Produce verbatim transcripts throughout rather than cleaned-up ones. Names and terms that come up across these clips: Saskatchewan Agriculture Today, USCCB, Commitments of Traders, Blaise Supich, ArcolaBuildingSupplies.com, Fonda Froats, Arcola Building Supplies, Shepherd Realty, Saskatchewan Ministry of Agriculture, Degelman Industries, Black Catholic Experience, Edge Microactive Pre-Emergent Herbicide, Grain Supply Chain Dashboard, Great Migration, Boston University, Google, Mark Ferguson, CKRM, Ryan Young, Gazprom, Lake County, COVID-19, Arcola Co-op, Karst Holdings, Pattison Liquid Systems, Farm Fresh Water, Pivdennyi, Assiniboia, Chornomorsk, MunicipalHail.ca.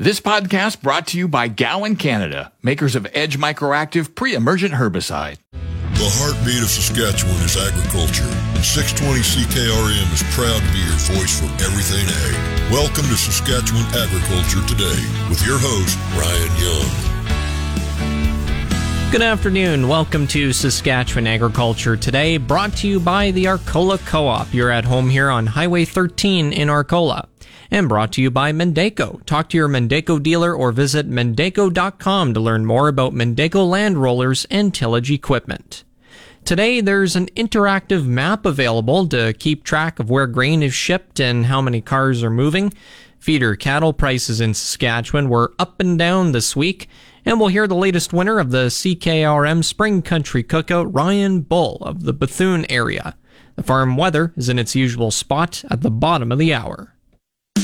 This podcast brought to you by Gowan Canada, makers of Edge Microactive Pre-Emergent Herbicide. The heartbeat of Saskatchewan is agriculture, and six twenty C K R M is proud to be your voice for everything ag. Welcome to Saskatchewan Agriculture Today with your host, Ryan Young. Good afternoon. Welcome to Saskatchewan Agriculture Today, brought to you by the Arcola Co-op. You're at home here on Highway thirteen in Arcola. And brought to you by Mendeco. Talk to your Mendeco dealer or visit Mendeco dot com to learn more about Mendeco land rollers and tillage equipment. Today, there's an interactive map available to keep track of where grain is shipped and how many cars are moving. Feeder cattle prices in Saskatchewan were up and down this week. And we'll hear the latest winner of the C K R M Spring Country Cookout, Ryan Bull of the Bethune area. The farm weather is in its usual spot at the bottom of the hour.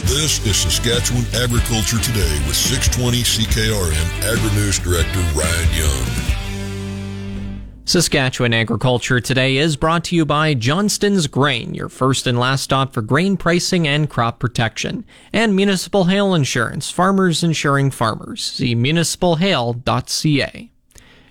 This is Saskatchewan Agriculture Today with six twenty C K R M Agri-News Director Ryan Young. Saskatchewan Agriculture Today is brought to you by Johnston's Grain, your first and last stop for grain pricing and crop protection, and Municipal Hail Insurance, farmers insuring farmers. See Municipal Hail dot C A.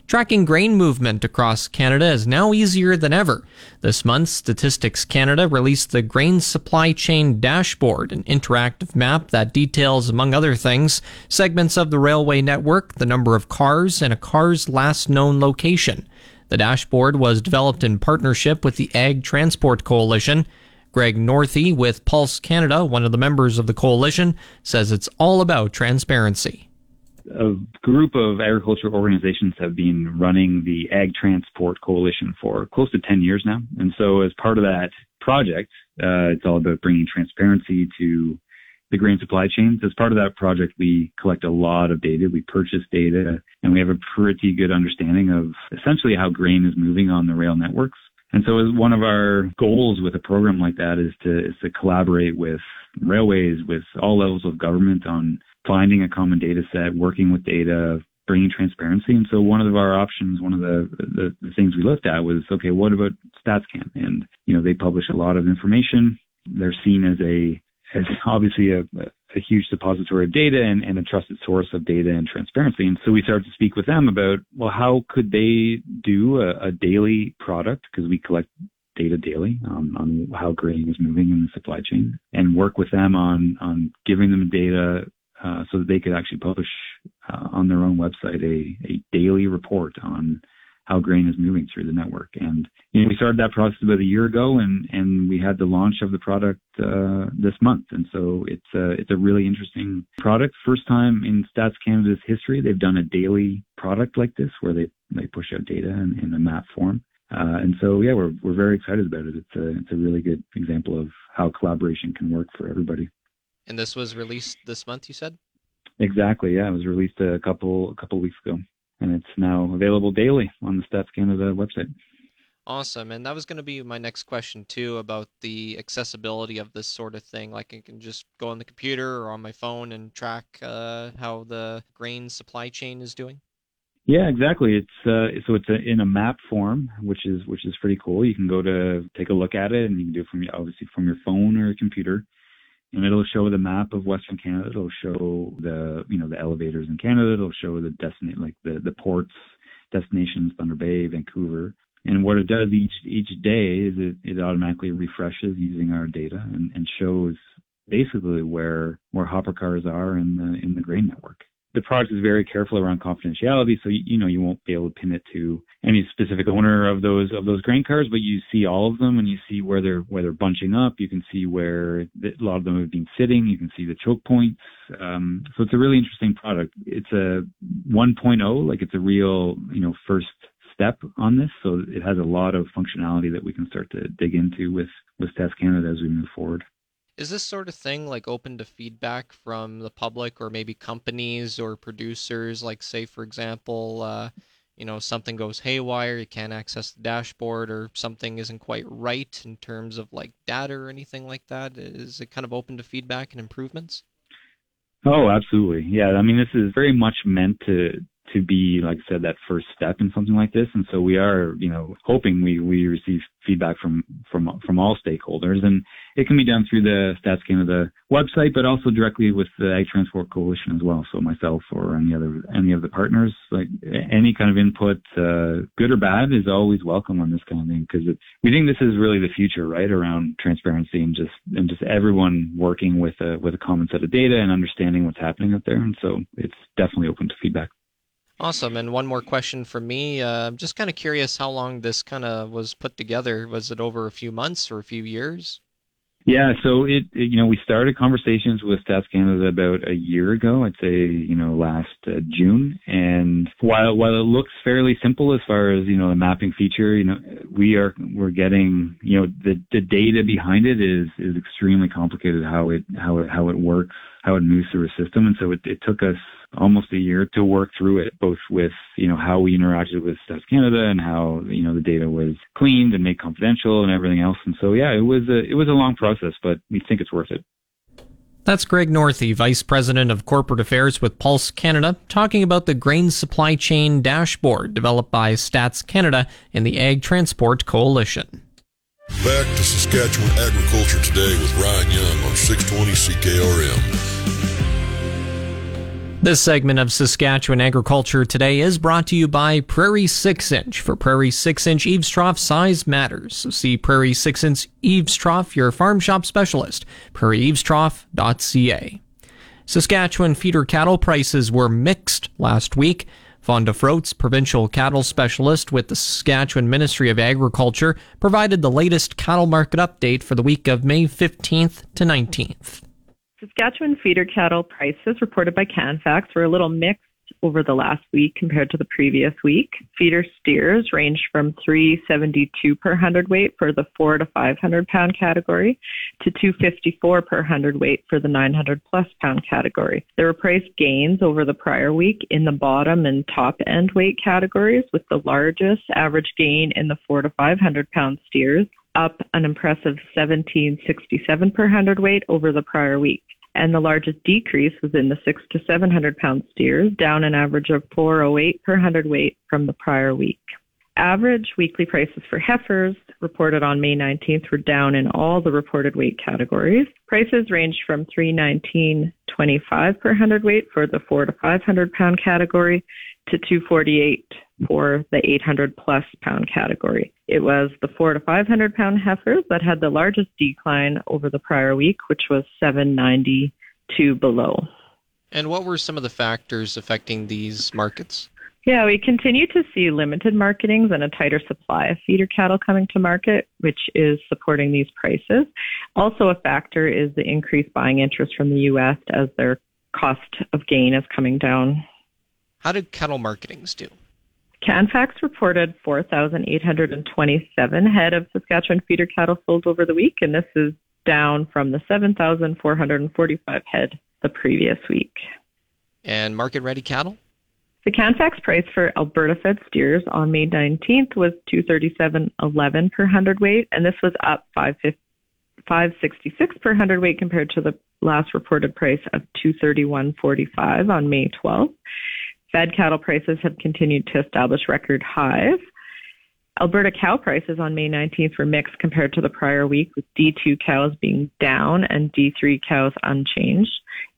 Tracking grain movement across Canada is now easier than ever. This month, Statistics Canada released the Grain Supply Chain Dashboard, an interactive map that details, among other things, segments of the railway network, the number of cars, and a car's last known location. The dashboard was developed in partnership with the Ag Transport Coalition. Greg Northey with Pulse Canada, one of the members of the coalition, says it's all about transparency. A group of agricultural organizations have been running the Ag Transport Coalition for close to ten years now. And so as part of that project, uh, it's all about bringing transparency to the grain supply chains. As part of that project, we collect a lot of data. We purchase data, and we have a pretty good understanding of essentially how grain is moving on the rail networks. And so one of our goals with a program like that is to is to collaborate with railways, with all levels of government on finding a common data set, working with data, bringing transparency. And so one of our options, one of the, the, the things we looked at was, okay, what about StatsCan? And, you know, they publish a lot of information. They're seen as a, as obviously a, a huge depository of data and, and a trusted source of data and transparency. And so we started to speak with them about, well, how could they do a, a daily product? Because we collect data daily um, on how grain is moving in the supply chain, and work with them on, on giving them data Uh, so that they could actually publish uh, on their own website a, a daily report on how grain is moving through the network. And you know, we started that process about a year ago, and, and we had the launch of the product uh, this month. And so it's a, it's a really interesting product. First time in Stats Canada's history, they've done a daily product like this where they, they push out data in, in a map form. Uh, and so, yeah, we're we're very excited about it. It's a, it's a really good example of how collaboration can work for everybody. And this was released this month, you said? Exactly, yeah. It was released a couple a couple weeks ago, and it's now available daily on the Stats Canada website. Awesome, and that was going to be my next question, too, about the accessibility of this sort of thing. Like, I can just go on the computer or on my phone and track uh, how the grain supply chain is doing? Yeah, exactly. It's uh, so it's a, in a map form, which is which is pretty cool. You can go to take a look at it, and you can do it from your, obviously from your phone or your computer. And it'll show the map of Western Canada. It'll show the, you know, the elevators in Canada. It'll show the destination, like the, the ports, destinations, Thunder Bay, Vancouver. And what it does each each day is it, it automatically refreshes using our data and, and shows basically where where hopper cars are in the in the grain network. The product is very careful around confidentiality, so you, you know you won't be able to pin it to any specific owner of those of those grain cars. But you see all of them, and you see where they're where they're bunching up. You can see where a lot of them have been sitting. You can see the choke points. Um, so it's a really interesting product. It's a one point oh, like it's a real you know first step on this. So it has a lot of functionality that we can start to dig into with with Stats Canada as we move forward. Is this sort of thing like open to feedback from the public or maybe companies or producers? Like, say, for example, uh, you know, something goes haywire, you can't access the dashboard, or something isn't quite right in terms of like data or anything like that. Is it kind of open to feedback and improvements? Oh, absolutely. Yeah. I mean, this is very much meant to to be, like I said, that first step in something like this. And so we are, you know, hoping we, we receive feedback from, from, from all stakeholders. And it can be done through the Stats Canada website, but also directly with the Ag Transport Coalition as well. So myself or any other, any of the partners, like any kind of input, uh, good or bad, is always welcome on this kind of thing. Cause it's, we think this is really the future, right? Around transparency and just, and just everyone working with a, with a common set of data and understanding what's happening out there. And so it's definitely open to feedback. Awesome. And one more question from me. Uh, I'm just kind of curious how long this kind of was put together. Was it over a few months or a few years? Yeah, so it, it you know, we started conversations with Stats Canada about a year ago, I'd say, you know, last uh, June. And while while it looks fairly simple as far as, you know, the mapping feature, you know, we are we're getting, you know, the the data behind it is is extremely complicated, how it how it how it works, how it moves through a system. And so it, it took us almost a year to work through it, both with, you know, how we interacted with Stats Canada and how, you know, the data was cleaned and made confidential and everything else. And so, yeah, it was a, it was a long process, but we think it's worth it. That's Greg Northey, Vice President of Corporate Affairs with Pulse Canada, talking about the Grain Supply Chain Dashboard developed by Stats Canada and the Ag Transport Coalition. Back to Saskatchewan Agriculture Today with Ryan Young on six twenty C K R M. This segment of Saskatchewan Agriculture Today is brought to you by Prairie six inch. For Prairie six inch eaves trough, size matters. See Prairie six inch eaves trough, your farm shop specialist. Prairieeaves trough dot c a. Saskatchewan feeder cattle prices were mixed last week. Fonda Froat's provincial cattle specialist with the Saskatchewan Ministry of Agriculture provided the latest cattle market update for the week of May fifteenth to nineteenth. Saskatchewan feeder cattle prices reported by Canfax were a little mixed over the last week compared to the previous week. Feeder steers ranged from three dollars and seventy-two cents per hundredweight for the four to five hundred pound category to two dollars and fifty-four cents per hundredweight for the nine hundred plus pound category. There were price gains over the prior week in the bottom and top end weight categories, with the largest average gain in the four to five hundred pound steers, up an impressive seventeen dollars and sixty-seven cents per hundredweight over the prior week. And the largest decrease was in the six to seven hundred pound steers, down an average of four dollars and eight cents per hundredweight from the prior week. Average weekly prices for heifers reported on May nineteenth were down in all the reported weight categories. Prices ranged from three dollars and nineteen twenty-five per hundredweight for the four to five hundred pound category to two dollars and forty-eight cents for the eight hundred plus pound category. It was the four to five hundred pound heifers that had the largest decline over the prior week, which was seven dollars and ninety-two cents below. And what were some of the factors affecting these markets? Yeah, we continue to see limited marketings and a tighter supply of feeder cattle coming to market, which is supporting these prices. Also a factor is the increased buying interest from the U S as their cost of gain is coming down. How did cattle marketings do? Canfax reported four thousand eight hundred twenty-seven head of Saskatchewan feeder cattle sold over the week, and this is down from the seven thousand four hundred forty-five head the previous week. And market-ready cattle? The Canfax price for Alberta-fed steers on May nineteenth was two dollars and thirty-seven eleven per hundredweight, and this was up five dollars and sixty-six cents per hundredweight compared to the last reported price of two dollars and thirty-one forty-five on May twelfth. Fed cattle prices have continued to establish record highs. Alberta cow prices on May nineteenth were mixed compared to the prior week, with D two cows being down and D three cows unchanged.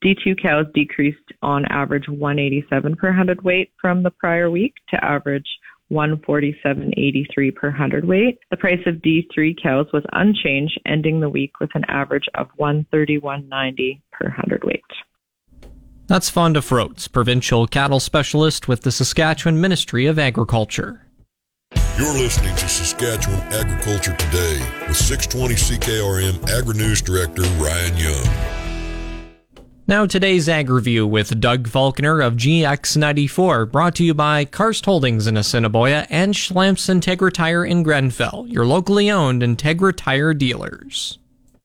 D two cows decreased on average one dollar and eighty-seven cents per hundredweight from the prior week to average one dollar and forty-seven eighty-three per hundredweight. The price of D three cows was unchanged, ending the week with an average of one dollar and thirty-one ninety per hundredweight. That's Fonda Froats, Provincial Cattle Specialist with the Saskatchewan Ministry of Agriculture. You're listening to Saskatchewan Agriculture Today with six twenty C K R M Agri-News Director Ryan Young. Now today's Agri-View with Doug Faulkner of G X ninety-four, brought to you by Karst Holdings in Assiniboia and Schlamp's Integra Tire in Grenfell, your locally owned Integra Tire dealers.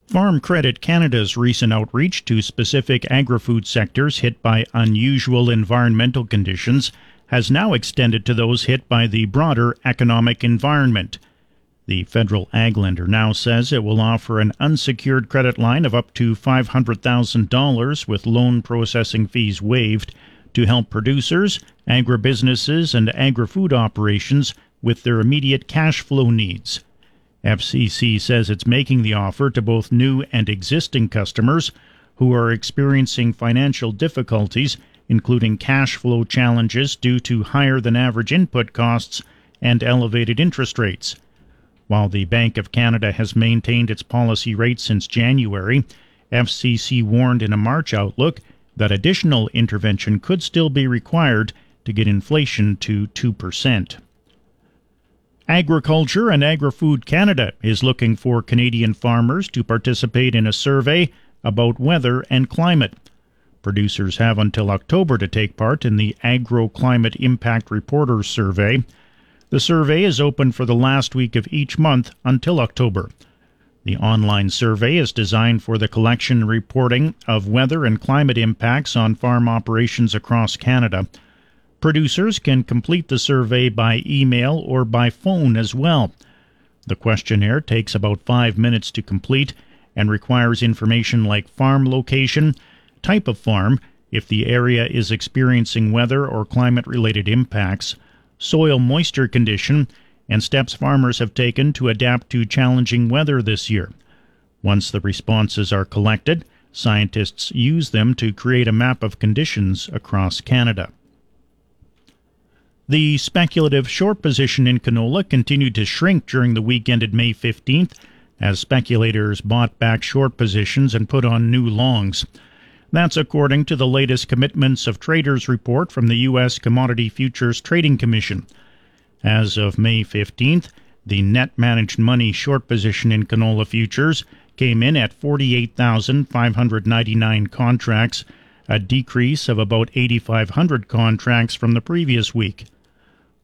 Farm Credit Canada's recent outreach to specific agri-food sectors hit by unusual environmental conditions has now extended to those hit by the broader economic environment. The federal ag lender now says it will offer an unsecured credit line of up to five hundred thousand dollars with loan processing fees waived to help producers, agribusinesses, and agri-food operations with their immediate cash flow needs. F C C says it's making the offer to both new and existing customers who are experiencing financial difficulties, including cash flow challenges due to higher than average input costs and elevated interest rates. While the Bank of Canada has maintained its policy rate since January, F C C warned in a March outlook that additional intervention could still be required to get inflation to two percent. Agriculture and Agri-Food Canada is looking for Canadian farmers to participate in a survey about weather and climate. Producers have until October to take part in the Agro-Climate Impact Reporters Survey. The survey is open for the last week of each month until October. The online survey is designed for the collection and reporting of weather and climate impacts on farm operations across Canada. Producers can complete the survey by email or by phone as well. The questionnaire takes about five minutes to complete and requires information like farm location, type of farm, if the area is experiencing weather or climate-related impacts, soil moisture condition, and steps farmers have taken to adapt to challenging weather this year. Once the responses are collected, scientists use them to create a map of conditions across Canada. The speculative short position in canola continued to shrink during the week ended May fifteenth, as speculators bought back short positions and put on new longs. That's according to the latest Commitments of Traders report from the U S Commodity Futures Trading Commission. As of May fifteenth, the net managed money short position in canola futures came in at forty-eight thousand five hundred ninety-nine contracts, a decrease of about eighty-five hundred contracts from the previous week.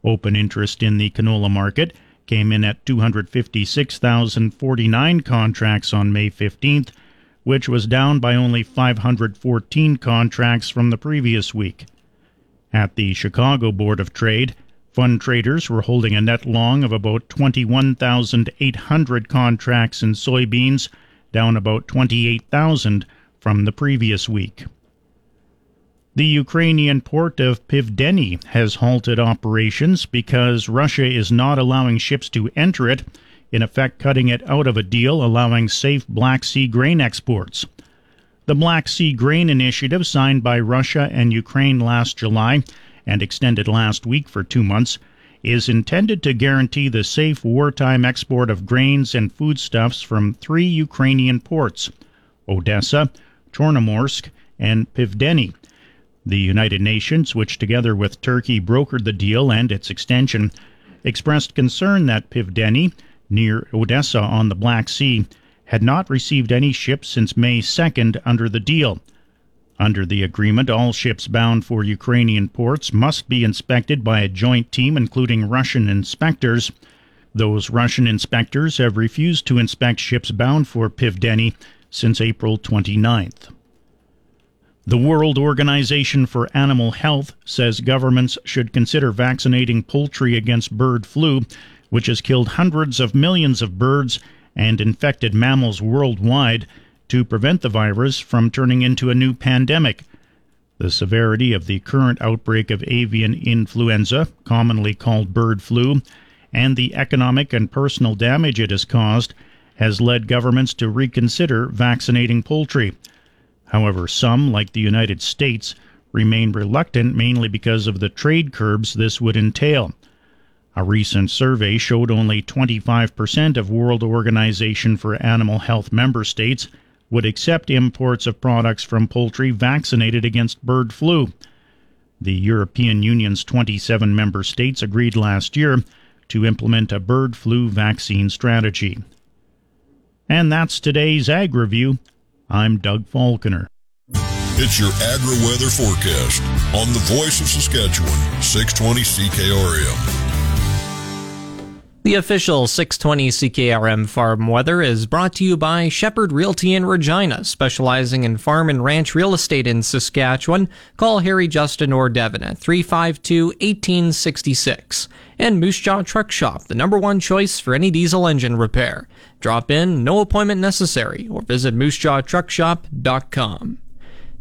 Open interest in the canola market came in at two hundred fifty-six thousand forty-nine contracts on May fifteenth, which was down by only five hundred fourteen contracts from the previous week. At the Chicago Board of Trade, fund traders were holding a net long of about twenty-one thousand eight hundred contracts in soybeans, down about twenty-eight thousand from the previous week. The Ukrainian port of Pivdennyi has halted operations because Russia is not allowing ships to enter it, in effect cutting it out of a deal allowing safe Black Sea grain exports. The Black Sea Grain Initiative, signed by Russia and Ukraine last July and extended last week for two months, is intended to guarantee the safe wartime export of grains and foodstuffs from three Ukrainian ports, Odessa, Chornomorsk, and Pivdennyi. The United Nations, which together with Turkey brokered the deal and its extension, expressed concern that Pivdennyi, near Odessa on the Black Sea, had not received any ships since May second under the deal. Under the agreement, all ships bound for Ukrainian ports must be inspected by a joint team including Russian inspectors. Those Russian inspectors have refused to inspect ships bound for Pivdennyi since April twenty-ninth. The World Organization for Animal Health says governments should consider vaccinating poultry against bird flu, which has killed hundreds of millions of birds and infected mammals worldwide, to prevent the virus from turning into a new pandemic. The severity of the current outbreak of avian influenza, commonly called bird flu, and the economic and personal damage it has caused has led governments to reconsider vaccinating poultry. However, some, like the United States, remain reluctant mainly because of the trade curbs this would entail. A recent survey showed only twenty-five percent of World Organization for Animal Health member states would accept imports of products from poultry vaccinated against bird flu. The European Union's twenty-seven member states agreed last year to implement a bird flu vaccine strategy. And that's today's Ag Review. I'm Doug Falconer. It's your agri-weather forecast on the Voice of Saskatchewan, six twenty C K R M. The official six twenty C K R M farm weather is brought to you by Shepherd Realty in Regina, specializing in farm and ranch real estate in Saskatchewan. Call Harry, Justin, or Devin at three five two, one eight six six. And Moose Jaw Truck Shop, the number one choice for any diesel engine repair. Drop in, no appointment necessary, or visit moose jaw truck shop dot com.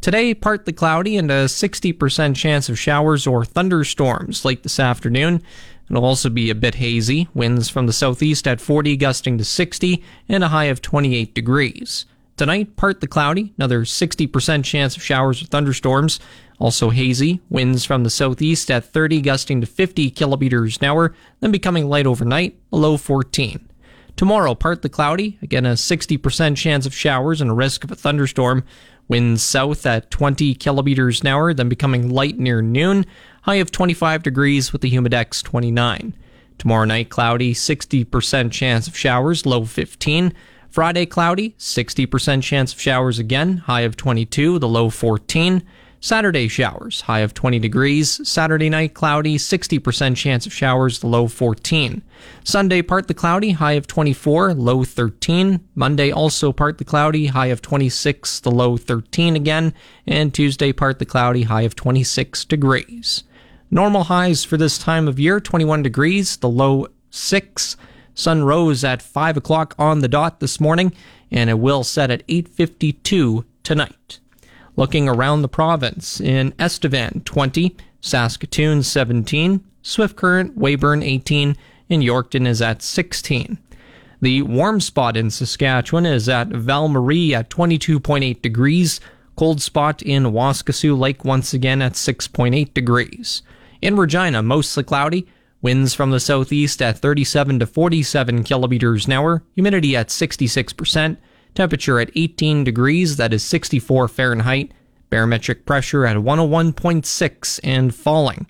Today, partly cloudy and a sixty percent chance of showers or thunderstorms late this afternoon. It'll also be a bit hazy. Winds from the southeast at forty, gusting to sixty, and a high of twenty-eight degrees. Tonight, partly cloudy, another sixty percent chance of showers or thunderstorms. Also hazy, winds from the southeast at thirty, gusting to fifty kilometers an hour, then becoming light overnight, a low fourteen. Tomorrow, partly cloudy, again a sixty percent chance of showers and a risk of a thunderstorm. Winds south at twenty kilometers an hour, then becoming light near noon, high of twenty-five degrees with the Humidex twenty-nine. Tomorrow night, cloudy, sixty percent chance of showers, low fifteen. Friday, cloudy, sixty percent chance of showers again, high of twenty-two, the low fourteen. Saturday, showers, high of twenty degrees. Saturday night, cloudy, sixty percent chance of showers, the low fourteen. Sunday, partly cloudy, high of twenty-four, low thirteen. Monday, also partly cloudy, high of twenty-six, the low thirteen again. And Tuesday, partly cloudy, high of twenty-six degrees. Normal highs for this time of year, twenty-one degrees, the low six. Sun rose at five o'clock on the dot this morning, and it will set at eight fifty-two tonight. Looking around the province, in Estevan, twenty, Saskatoon, seventeen, Swift Current, Weyburn, eighteen, and Yorkton is at sixteen. The warm spot in Saskatchewan is at Valmarie at twenty-two point eight degrees, cold spot in Waskasu Lake once again at six point eight degrees. In Regina, mostly cloudy, winds from the southeast at thirty-seven to forty-seven kilometers an hour, humidity at sixty-six percent. Temperature at eighteen degrees, that is sixty-four Fahrenheit. Barometric pressure at one oh one point six and falling.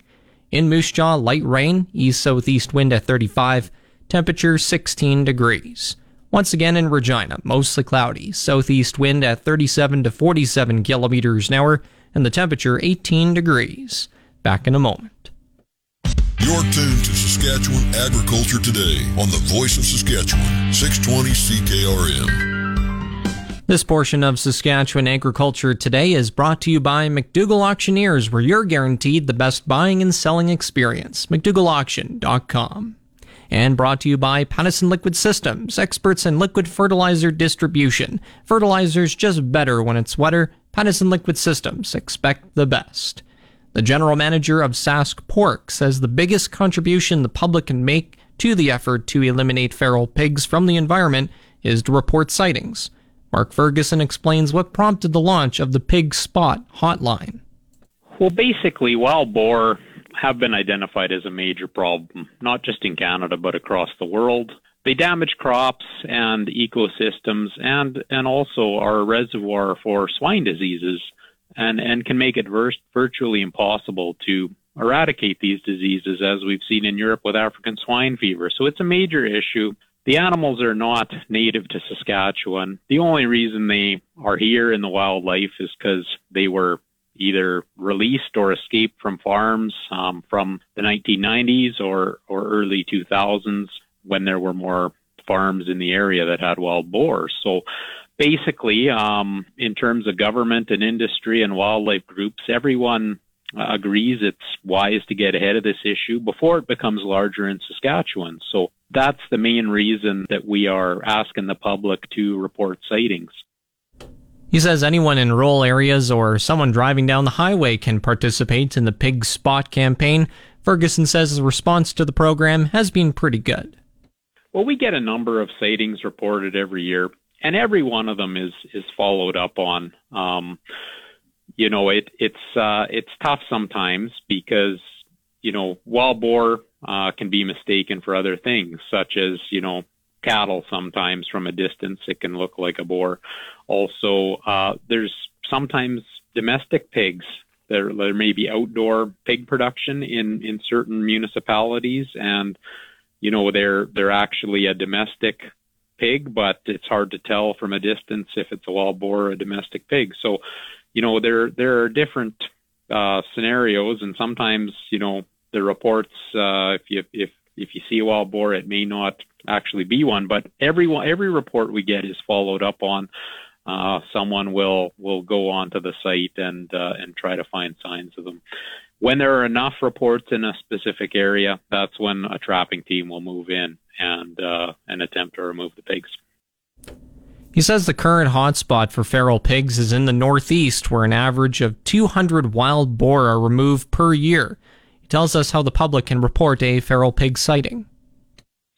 In Moose Jaw, light rain, east-southeast wind at thirty-five. Temperature sixteen degrees. Once again in Regina, mostly cloudy. Southeast wind at thirty-seven to forty-seven kilometers an hour, and the temperature eighteen degrees. Back in a moment. You're tuned to Saskatchewan Agriculture Today on the Voice of Saskatchewan, six twenty C K R M. This portion of Saskatchewan Agriculture Today is brought to you by McDougall Auctioneers, where you're guaranteed the best buying and selling experience. McDougall Auction dot com. And brought to you by Pattison Liquid Systems, experts in liquid fertilizer distribution. Fertilizer's just better when it's wetter. Pattison Liquid Systems, expect the best. The general manager of Sask Pork says the biggest contribution the public can make to the effort to eliminate feral pigs from the environment is to report sightings. Mark Ferguson explains what prompted the launch of the Pig Spot Hotline. Well, basically, wild boar have been identified as a major problem, not just in Canada, but across the world. They damage crops and ecosystems and, and also are a reservoir for swine diseases and, and can make it vir- virtually impossible to eradicate these diseases, as we've seen in Europe with African swine fever. So it's a major issue. The animals are not native to Saskatchewan. The only reason they are here in the wildlife is because they were either released or escaped from farms um, from the nineteen nineties or, or early two thousands when there were more farms in the area that had wild boars. So basically, um, in terms of government and industry and wildlife groups, everyone Uh, agrees it's wise to get ahead of this issue before it becomes larger in Saskatchewan. So that's the main reason that we are asking the public to report sightings. He says anyone in rural areas or someone driving down the highway can participate in the Pig Spot campaign. Ferguson says the response to the program has been pretty good. Well, we get a number of sightings reported every year, and every one of them is is followed up on. Um, You know, it, it's uh, it's tough sometimes because, you know, wild boar uh, can be mistaken for other things, such as, you know, cattle sometimes from a distance. It can look like a boar. Also, uh, there's sometimes domestic pigs. There, there may be outdoor pig production in, in certain municipalities. And, you know, they're they're actually a domestic pig, but it's hard to tell from a distance if it's a wild boar or a domestic pig. So, you know, there there are different uh, scenarios, and sometimes, you know, the reports, uh, if you if if you see a wild boar, it may not actually be one. But every every report we get is followed up on. Uh, someone will will go onto the site and uh, and try to find signs of them. When there are enough reports in a specific area, that's when a trapping team will move in and uh, and attempt to remove the pigs. He says the current hotspot for feral pigs is in the northeast, where an average of two hundred wild boar are removed per year. He tells us how the public can report a feral pig sighting.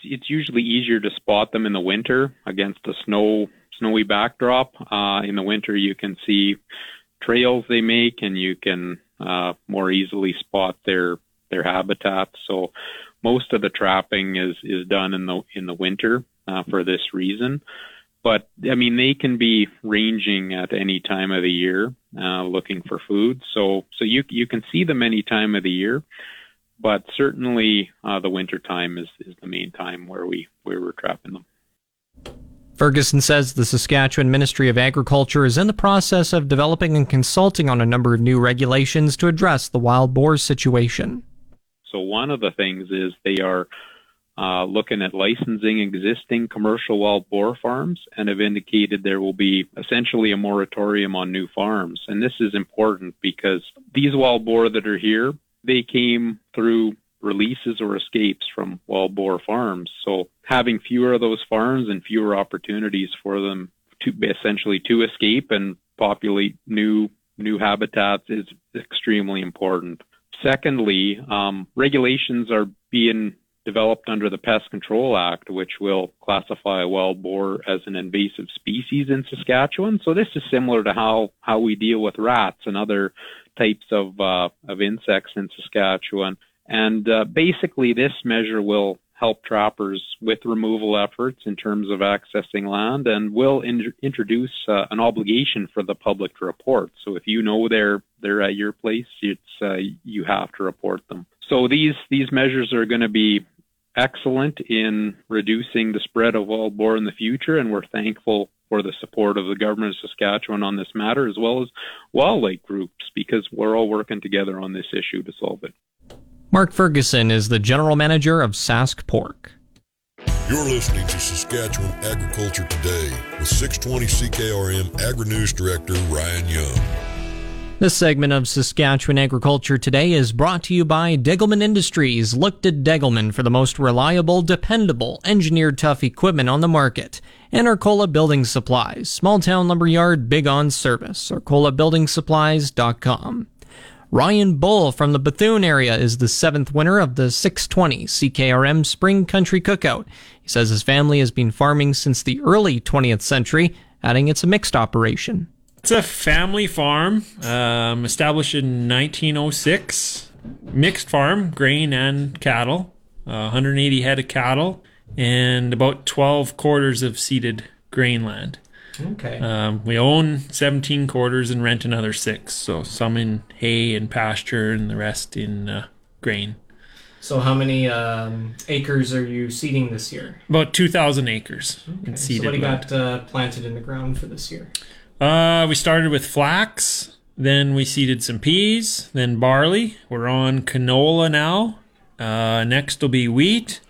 It's usually easier to spot them in the winter against a snow, snowy backdrop. Uh, in the winter, you can see trails they make, and you can uh, more easily spot their their habitat. So most of the trapping is is done in the in the winter uh, for this reason. But I mean, they can be ranging at any time of the year, uh, looking for food. So so you you can see them any time of the year. But certainly uh, the winter time is, is the main time where we where we're trapping them. Ferguson says the Saskatchewan Ministry of Agriculture is in the process of developing and consulting on a number of new regulations to address the wild boar situation. So one of the things is they are uh, looking at licensing existing commercial wild boar farms, and have indicated there will be essentially a moratorium on new farms. And this is important because these wild boar that are here, they came through releases or escapes from wild boar farms. So having fewer of those farms and fewer opportunities for them to essentially to escape and populate new new habitats is extremely important. Secondly, um, regulations are being developed under the Pest Control Act, which will classify wild boar as an invasive species in Saskatchewan. So this is similar to how, how we deal with rats and other types of uh, of insects in Saskatchewan. And uh, basically this measure will help trappers with removal efforts in terms of accessing land, and will in- introduce uh, an obligation for the public to report. So if you know they're they're at your place, it's uh, you have to report them. So these these measures are going to be excellent in reducing the spread of wild boar in the future, and we're thankful for the support of the government of Saskatchewan on this matter, as well as wildlife groups, because we're all working together on this issue to solve it. Mark Ferguson is the general manager of Sask Pork. You're listening to Saskatchewan Agriculture Today with six twenty C K R M Agri-News Director Ryan Young. This segment of Saskatchewan Agriculture Today is brought to you by Degelman Industries. Look to Degelman for the most reliable, dependable, engineered tough equipment on the market. And Arcola Building Supplies, small town lumberyard, big on service. Arcola Building Supplies dot com. Ryan Bull from the Bethune area is the seventh winner of the six twenty C K R M Spring Country Cookout. He says his family has been farming since the early twentieth century, adding it's a mixed operation. It's a family farm, um, established in nineteen oh six. Mixed farm, grain and cattle, uh, one hundred eighty head of cattle, and about twelve quarters of seeded grain land. Okay. Um, we own seventeen quarters and rent another six, so some in hay and pasture and the rest in uh, grain. So how many um, acres are you seeding this year? About two thousand acres. Okay. In seeded. So what do you got uh, planted in the ground for this year? Uh, we started with flax, then we seeded some peas, then barley. We're on canola now. Uh, next will be wheat,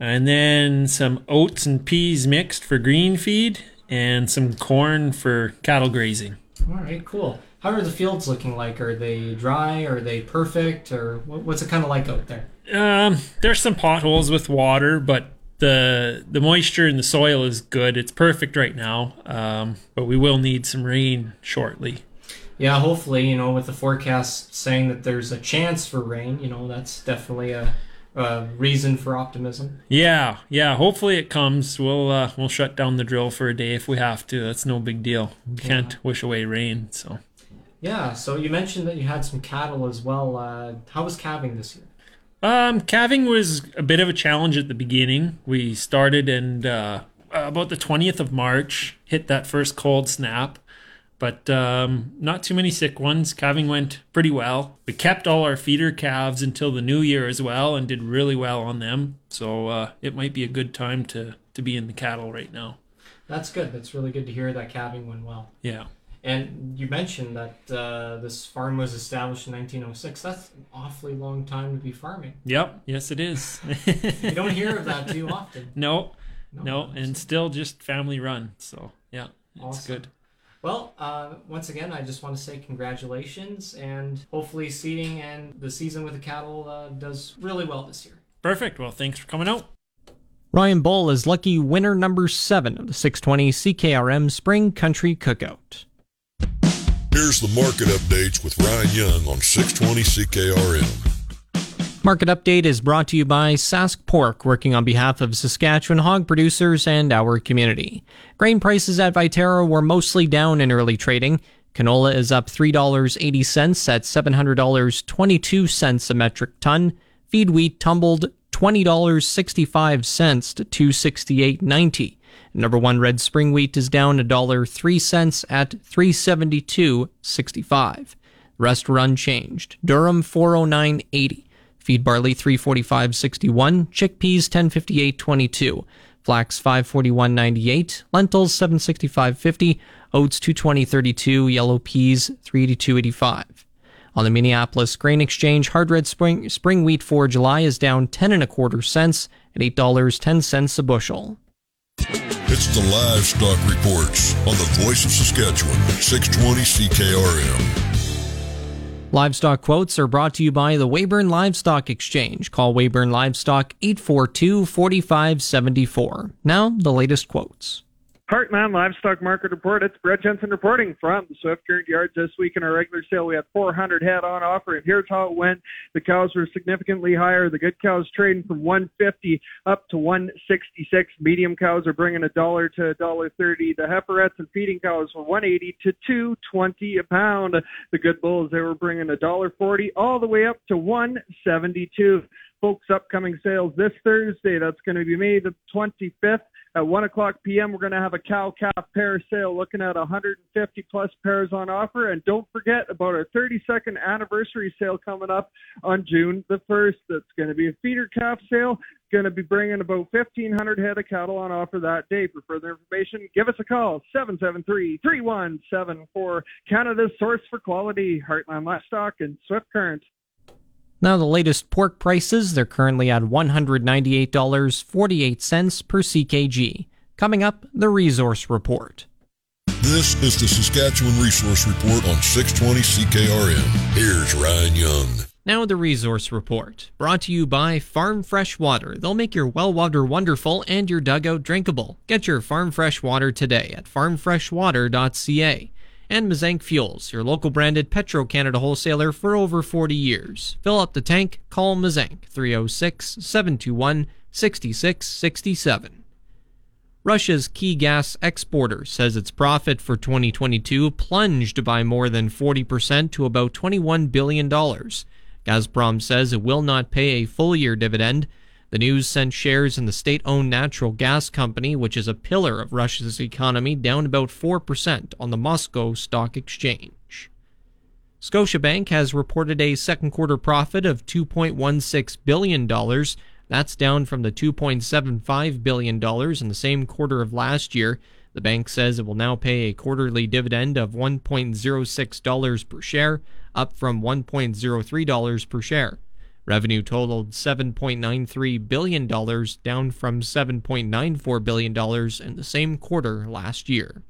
and then some oats and peas mixed for green feed, and some corn for cattle grazing. All right, cool. How are the fields looking like? Are they dry? Are they perfect? Or what's it kind of like out there? Um, there's some potholes with water, but The the moisture in the soil is good. It's perfect right now, um, but we will need some rain shortly. Yeah, hopefully, you know, with the forecast saying that there's a chance for rain, you know, that's definitely a, a reason for optimism. Yeah, yeah. Hopefully it comes. We'll uh, we'll shut down the drill for a day if we have to. That's no big deal. We yeah. can't wish away rain. So. Yeah. So you mentioned that you had some cattle as well. Uh, how was calving this year? Um, calving was a bit of a challenge at the beginning. We started and uh, about the twentieth of March, hit that first cold snap, but um, not too many sick ones. Calving went pretty well. We kept all our feeder calves until the new year as well, and did really well on them. So uh, it might be a good time to, to be in the cattle right now. That's good. That's really good to hear that calving went well. Yeah. And you mentioned that uh, this farm was established in nineteen oh six. That's an awfully long time to be farming. Yep. Yes, it is. You don't hear of that too often. No, no, no. And still just family run. So, yeah, awesome. It's good. Well, uh, once again, I just want to say congratulations, and hopefully seeding and the season with the cattle uh, does really well this year. Perfect. Well, thanks for coming out. Ryan Bull is lucky winner number seven of the six twenty C K R M Spring Country Cookout. Here's the market updates with Ryan Young on six twenty C K R M. Market update is brought to you by Sask Pork, working on behalf of Saskatchewan hog producers and our community. Grain prices at Viterra were mostly down in early trading. Canola is up three dollars and eighty cents at seven hundred dollars and twenty-two cents a metric ton. Feed wheat tumbled twenty dollars and sixty-five cents to two hundred sixty-eight dollars and ninety cents. Number one red spring wheat is down one dollar and three cents at three hundred seventy-two dollars and sixty-five cents. The rest were unchanged. Durham four oh nine dollars and eighty cents. Feed barley three forty-five dollars and sixty-one cents. Chickpeas ten fifty-eight dollars and twenty-two cents. Flax five forty-one dollars and ninety-eight cents. Lentils seven sixty-five dollars and fifty cents. Oats two twenty dollars and thirty-two cents. Yellow peas three eighty-two dollars and eighty-five cents. On the Minneapolis Grain Exchange, hard red spring, spring wheat for July is down ten and a quarter cents at eight dollars and ten cents a bushel. It's the Livestock Reports on the Voice of Saskatchewan, six twenty C K R M. Livestock quotes are brought to you by the Weyburn Livestock Exchange. Call Weyburn Livestock eight four two, four five seven four. Now, the latest quotes. Heartland Livestock Market Report. It's Brett Jensen reporting from the Swift Current Yard. This week in our regular sale, we had four hundred head on offer, and here's how it went. The cows were significantly higher. The good cows trading from one fifty up to one sixty-six. Medium cows are bringing a dollar to a dollar thirty. The heiferettes and feeding cows were one eighty to two twenty a pound. The good bulls, they were bringing a dollar forty all the way up to one seventy-two. Folks, upcoming sales this Thursday. That's going to be May the twenty-fifth. At one o'clock p.m., we're going to have a cow-calf pair sale looking at one hundred fifty plus pairs on offer. And don't forget about our thirty-second anniversary sale coming up on June the first. That's going to be a feeder calf sale. Going to be bringing about fifteen hundred head of cattle on offer that day. For further information, give us a call, seven seven three, three one seven four. Canada's source for quality, Heartland Livestock and Swift Current. Now the latest pork prices, they're currently at one hundred ninety-eight dollars and forty-eight cents per C K G. Coming up, the Resource Report. This is the Saskatchewan Resource Report on six twenty C K R M. Here's Ryan Young. Now the Resource Report, brought to you by Farm Fresh Water. They'll make your well water wonderful and your dugout drinkable. Get your Farm Fresh Water today at farm fresh water dot c a. And Mazank Fuels, your local branded Petro-Canada wholesaler for over forty years. Fill up the tank, call Mazank, three oh six, seven two one, six six six seven. Russia's key gas exporter says its profit for twenty twenty-two plunged by more than forty percent to about twenty-one billion dollars. Gazprom says it will not pay a full-year dividend. The news sent shares in the state-owned natural gas company, which is a pillar of Russia's economy, down about four percent on the Moscow Stock Exchange. Scotiabank has reported a second-quarter profit of two point one six billion dollars. That's down from the two point seven five billion dollars in the same quarter of last year. The bank says it will now pay a quarterly dividend of one dollar and six cents per share, up from one dollar and three cents per share. Revenue totaled seven point nine three billion dollars, down from seven point nine four billion dollars in the same quarter last year.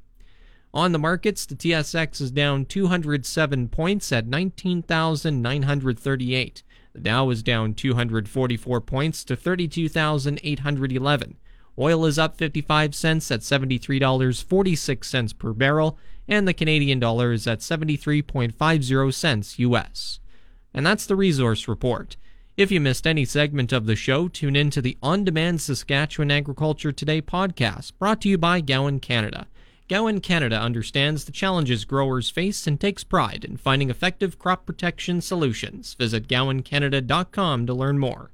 On the markets, the T S X is down two hundred seven points at nineteen thousand nine hundred thirty-eight. The Dow is down two hundred forty-four points to thirty-two thousand eight hundred eleven. Oil is up fifty-five cents at seventy-three dollars and forty-six cents per barrel, and the Canadian dollar is at seventy-three point five oh cents U S. And that's the Resource Report. If you missed any segment of the show, tune in to the on-demand Saskatchewan Agriculture Today podcast, brought to you by Gowan Canada. Gowan Canada understands the challenges growers face and takes pride in finding effective crop protection solutions. Visit gowan canada dot com to learn more.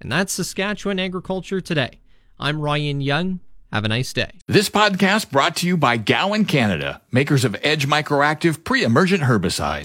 And that's Saskatchewan Agriculture Today. I'm Ryan Young. Have a nice day. This podcast brought to you by Gowan Canada, makers of Edge Microactive Pre-Emergent Herbicide.